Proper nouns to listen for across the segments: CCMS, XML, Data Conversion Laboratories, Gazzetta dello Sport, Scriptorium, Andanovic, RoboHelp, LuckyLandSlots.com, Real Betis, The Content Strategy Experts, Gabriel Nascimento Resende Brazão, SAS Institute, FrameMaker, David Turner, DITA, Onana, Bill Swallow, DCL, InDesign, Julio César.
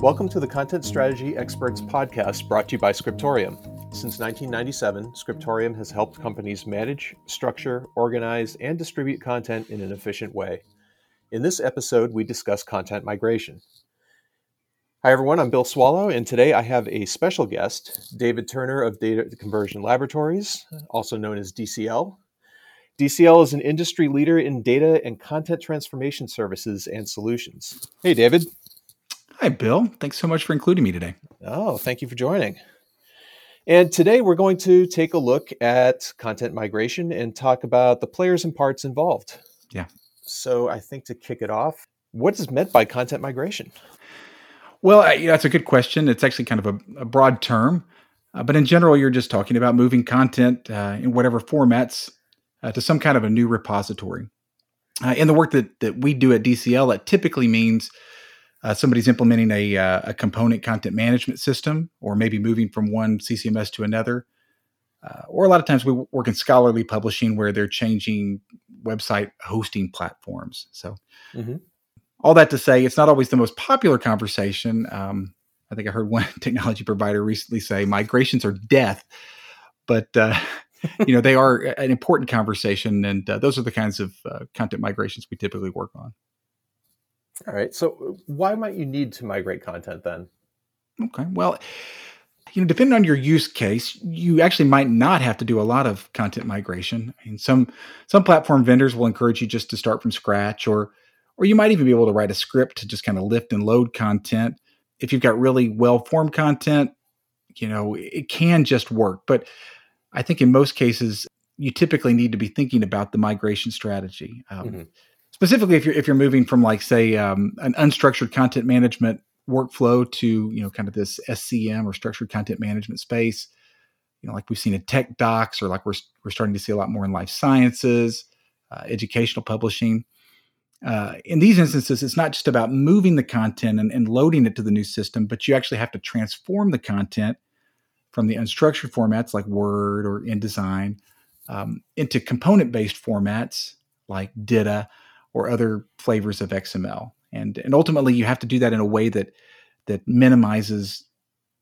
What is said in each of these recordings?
Welcome to the Content Strategy Experts podcast, brought to you by Scriptorium. Since 1997, Scriptorium has helped companies manage, structure, organize, and distribute content in an efficient way. In this episode, we discuss content migration. Hi, everyone. I'm Bill Swallow, and today I have a special guest, David Turner of Data Conversion Laboratories, also known as DCL. DCL is an industry leader in data and content transformation services and solutions. Hey, David. Hi, Bill. Thanks so much for including me today. Oh, thank you for joining. And today we're going to take a look at content migration and talk about the players and parts involved. Yeah. So I think to kick it off, what is meant by content migration? Well, that's a good question. It's actually kind of a broad term, but in general, you're just talking about moving content in whatever formats to some kind of a new repository. In the work that we do at DCL, that typically means somebody's implementing a component content management system, or maybe moving from one CCMS to another. Or a lot of times we work in scholarly publishing where they're changing website hosting platforms. So all that to say, it's not always the most popular conversation. I think I heard one technology provider recently say migrations are death, but they are an important conversation. And those are the kinds of content migrations we typically work on. All right. So why might you need to migrate content then? Okay. Well, depending on your use case, you actually might not have to do a lot of content migration. I mean, some platform vendors will encourage you just to start from scratch, or you might even be able to write a script to just kind of lift and load content. If you've got really well-formed content, it can just work. But I think in most cases, you typically need to be thinking about the migration strategy. Specifically, if you're moving from, like, say, an unstructured content management workflow to, kind of this SCM or structured content management space, like we've seen in tech docs, or like we're starting to see a lot more in life sciences, educational publishing. In these instances, it's not just about moving the content and loading it to the new system, but you actually have to transform the content from the unstructured formats like Word or InDesign into component-based formats like DITA or other flavors of XML. And ultimately, you have to do that in a way that minimizes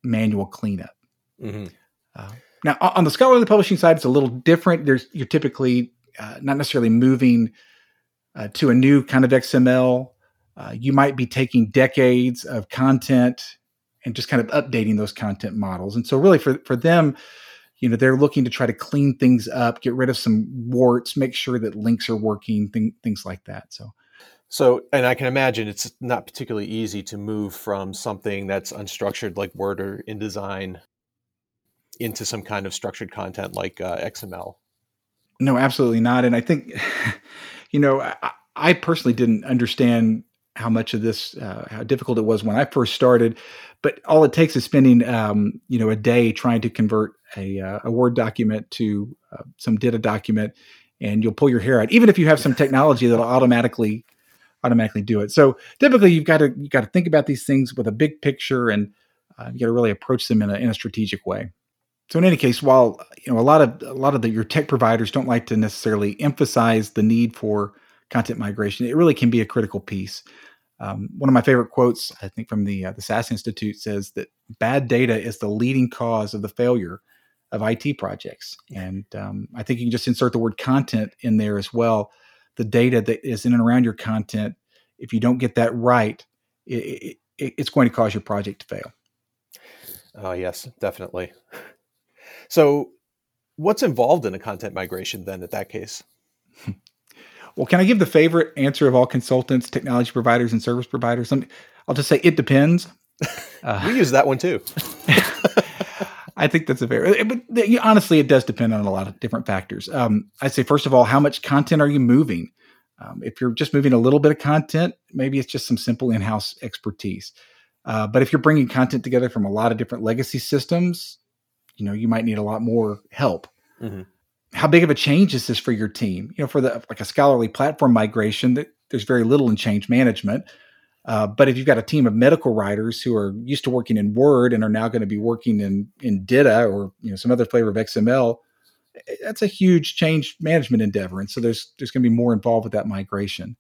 manual cleanup. Now, on the scholarly publishing side, it's a little different. You're typically not necessarily moving to a new kind of XML. You might be taking decades of content and just kind of updating those content models. And so really for them, they're looking to try to clean things up, get rid of some warts, make sure that links are working, things like that. So, and I can imagine it's not particularly easy to move from something that's unstructured like Word or InDesign into some kind of structured content like XML. No, absolutely not. And I think... I personally didn't understand how much of this, how difficult it was when I first started, but all it takes is spending, a day trying to convert a Word document to some DITA document, and you'll pull your hair out, even if you have some technology that'll automatically do it. So typically you've got to think about these things with a big picture, and you got to really approach them in a strategic way. So in any case, while your tech providers don't like to necessarily emphasize the need for content migration, it really can be a critical piece. One of my favorite quotes, I think, from the SAS Institute says that bad data is the leading cause of the failure of IT projects. And I think you can just insert the word content in there as well. The data that is in and around your content, if you don't get that right, it's going to cause your project to fail. Oh, yes, definitely. So what's involved in a content migration then at that case? Well, can I give the favorite answer of all consultants, technology providers, and service providers? I'll just say it depends. We use that one too. I think that's but honestly, it does depend on a lot of different factors. I'd say, first of all, how much content are you moving? If you're just moving a little bit of content, maybe it's just some simple in-house expertise. But if you're bringing content together from a lot of different legacy systems, you might need a lot more help. How big of a change is this for your team? For a scholarly platform migration, there's very little in change management. But if you've got a team of medical writers who are used to working in Word and are now going to be working in DITA or some other flavor of XML, that's a huge change management endeavor. And so there's going to be more involved with that migration.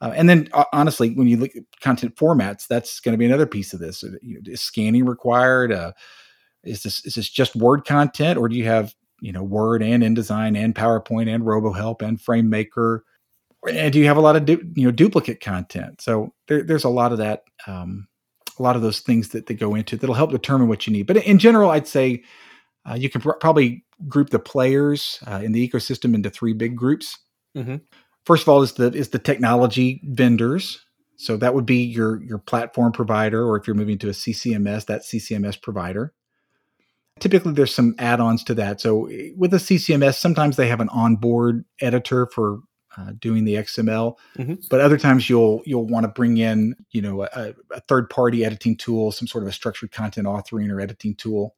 And then honestly, when you look at content formats, that's going to be another piece of this. Is scanning required? Is this just Word content, or do you have, Word and InDesign and PowerPoint and RoboHelp and FrameMaker? And do you have a lot of duplicate content? So there's a lot of that, a lot of those things that go into that'll help determine what you need. But in general, I'd say you can probably group the players in the ecosystem into three big groups. Mm-hmm. First of all is the technology vendors. So that would be your platform provider, or if you're moving to a CCMS, that CCMS provider. Typically, there's some add-ons to that. So with a CCMS, sometimes they have an onboard editor for doing the XML, mm-hmm. but other times you'll want to bring in, a third-party editing tool, some sort of a structured content authoring or editing tool.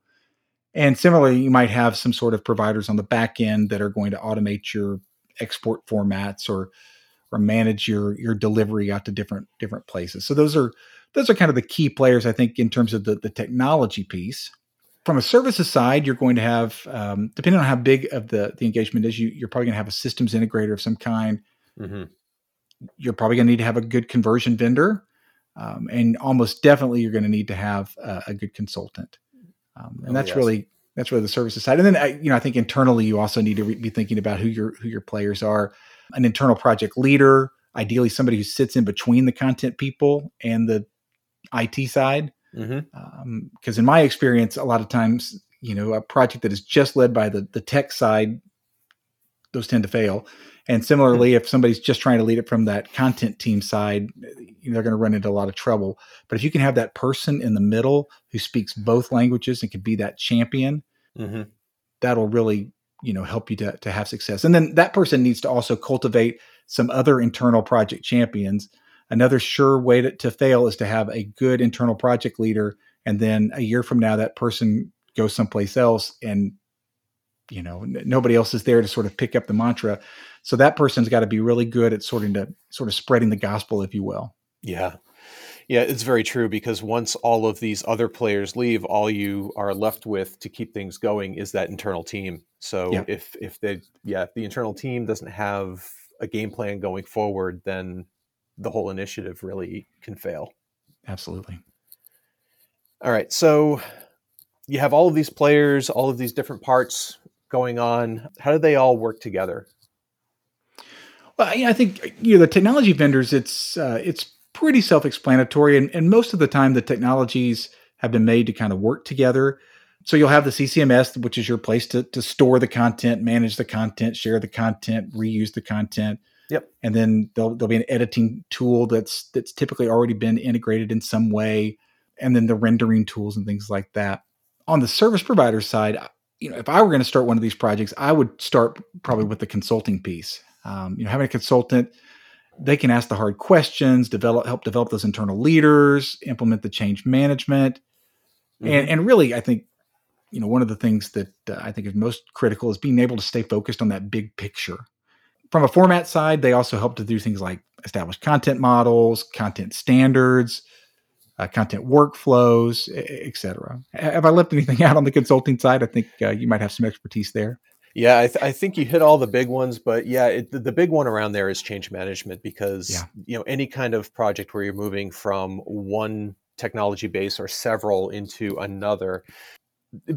And similarly, you might have some sort of providers on the back end that are going to automate your export formats or manage your delivery out to different places. So those are kind of the key players, I think, in terms of the technology piece. From a services side, you're going to have, depending on how big of the engagement is, you're probably going to have a systems integrator of some kind. Mm-hmm. You're probably going to need to have a good conversion vendor. And almost definitely you're going to need to have a good consultant. That's really the services side. And then, I think internally, you also need to be thinking about who your players are. An internal project leader, ideally somebody who sits in between the content people and the IT side. Because in my experience, a lot of times, a project that is just led by the tech side, those tend to fail. And similarly, if somebody's just trying to lead it from that content team side, they're going to run into a lot of trouble. But if you can have that person in the middle who speaks both languages and can be that champion, mm-hmm. that'll really, help you to have success. And then that person needs to also cultivate some other internal project champions. Another sure way to fail is to have a good internal project leader. And then a year from now, that person goes someplace else and, nobody else is there to sort of pick up the mantra. So that person's got to be really good at sort of spreading the gospel, if you will. Yeah. Yeah, it's very true, because once all of these other players leave, all you are left with to keep things going is that internal team. So if the internal team doesn't have a game plan going forward, then the whole initiative really can fail. Absolutely. All right. So you have all of these players, all of these different parts going on. How do they all work together? Well, I think, the technology vendors, it's pretty self-explanatory. And most of the time the technologies have been made to kind of work together. So you'll have the CCMS, which is your place to store the content, manage the content, share the content, reuse the content. Yep. And then there'll be an editing tool that's typically already been integrated in some way. And then the rendering tools and things like that. On the service provider side, if I were going to start one of these projects, I would start probably with the consulting piece. Having a consultant, they can ask the hard questions, help develop those internal leaders, implement the change management. Mm-hmm. And really, I think, one of the things that I think is most critical is being able to stay focused on that big picture. From a format side, they also help to do things like establish content models, content standards, content workflows, et cetera. Have I left anything out on the consulting side? I think you might have some expertise there. Yeah, I think you hit all the big ones, but the big one around there is change management, because any kind of project where you're moving from one technology base or several into another,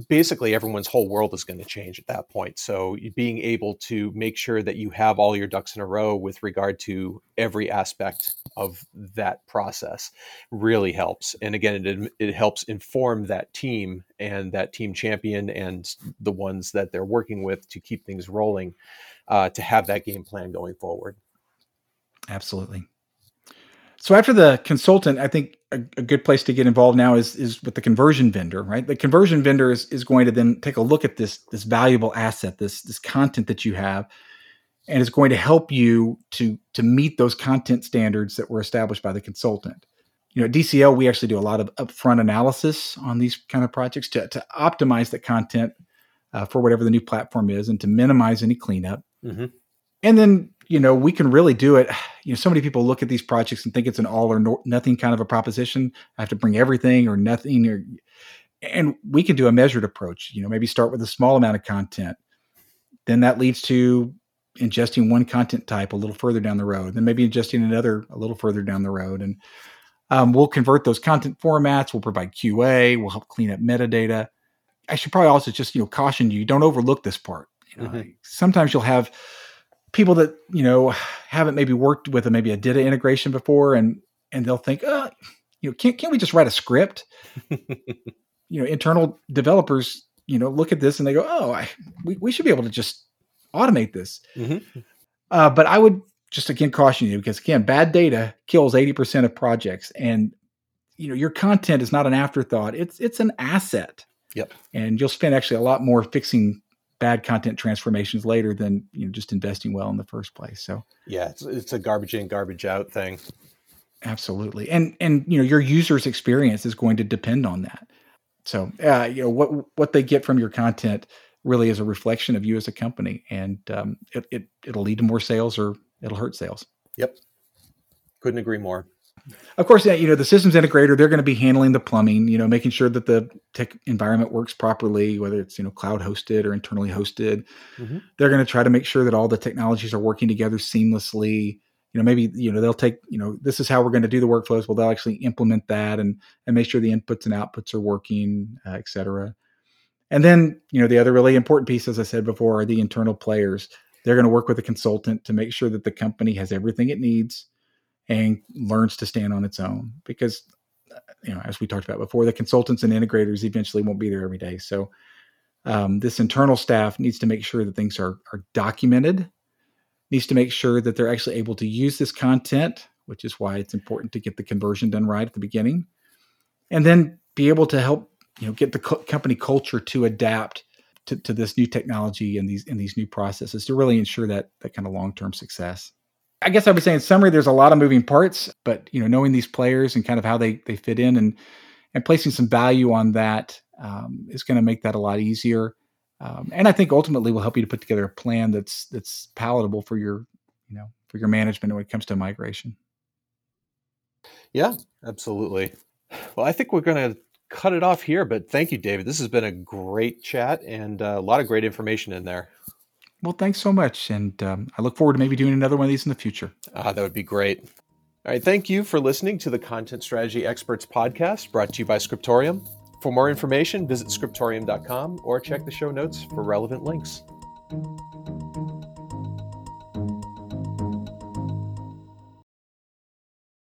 basically everyone's whole world is going to change at that point. So being able to make sure that you have all your ducks in a row with regard to every aspect of that process really helps. And again, it helps inform that team and that team champion and the ones that they're working with to keep things rolling, to have that game plan going forward. Absolutely. So after the consultant, I think a good place to get involved now is with the conversion vendor, right? The conversion vendor is going to then take a look at this valuable asset, this content that you have, and is going to help you to meet those content standards that were established by the consultant. At DCL, we actually do a lot of upfront analysis on these kind of projects to optimize the content for whatever the new platform is and to minimize any cleanup. Mm-hmm. And then, we can really do it. So many people look at these projects and think it's an all or nothing kind of a proposition. I have to bring everything or nothing. And we can do a measured approach. Maybe start with a small amount of content. Then that leads to ingesting one content type a little further down the road, then maybe ingesting another a little further down the road. And we'll convert those content formats. We'll provide QA. We'll help clean up metadata. I should probably also just, caution you, don't overlook this part. Sometimes you'll have people that, haven't maybe worked with maybe a DITA integration before, and they'll think, can't we just write a script? Internal developers, look at this and they go, we should be able to just automate this. Mm-hmm. But I would just, again, caution you, because again, bad data kills 80% of projects, and your content is not an afterthought. It's an asset. Yep. And you'll spend actually a lot more fixing bad content transformations later than just investing well in the first place. So yeah, it's a garbage in, garbage out thing. Absolutely. And your user's experience is going to depend on that. So what they get from your content really is a reflection of you as a company, and it'll lead to more sales or it'll hurt sales. Yep. Couldn't agree more. Of course, the systems integrator, they're going to be handling the plumbing, making sure that the tech environment works properly, whether it's, cloud hosted or internally hosted. Mm-hmm. They're going to try to make sure that all the technologies are working together seamlessly. Maybe, they'll take, this is how we're going to do the workflows. Well, they'll actually implement that and make sure the inputs and outputs are working, et cetera. And then, the other really important piece, as I said before, are the internal players. They're going to work with a consultant to make sure that the company has everything it needs and learns to stand on its own, because, as we talked about before, the consultants and integrators eventually won't be there every day. So this internal staff needs to make sure that things are documented, needs to make sure that they're actually able to use this content, which is why it's important to get the conversion done right at the beginning, and then be able to help, get the company culture to adapt to this new technology and these new processes to really ensure that kind of long-term success. I guess I would say, in summary, there's a lot of moving parts, but knowing these players and kind of how they fit in and placing some value on that is going to make that a lot easier. And I think ultimately will help you to put together a plan that's palatable for your for your management when it comes to migration. Yeah, absolutely. Well, I think we're going to cut it off here, but thank you, David. This has been a great chat and a lot of great information in there. Well, thanks so much. And I look forward to maybe doing another one of these in the future. That would be great. All right. Thank you for listening to the Content Strategy Experts podcast, brought to you by Scriptorium. For more information, visit scriptorium.com or check the show notes for relevant links.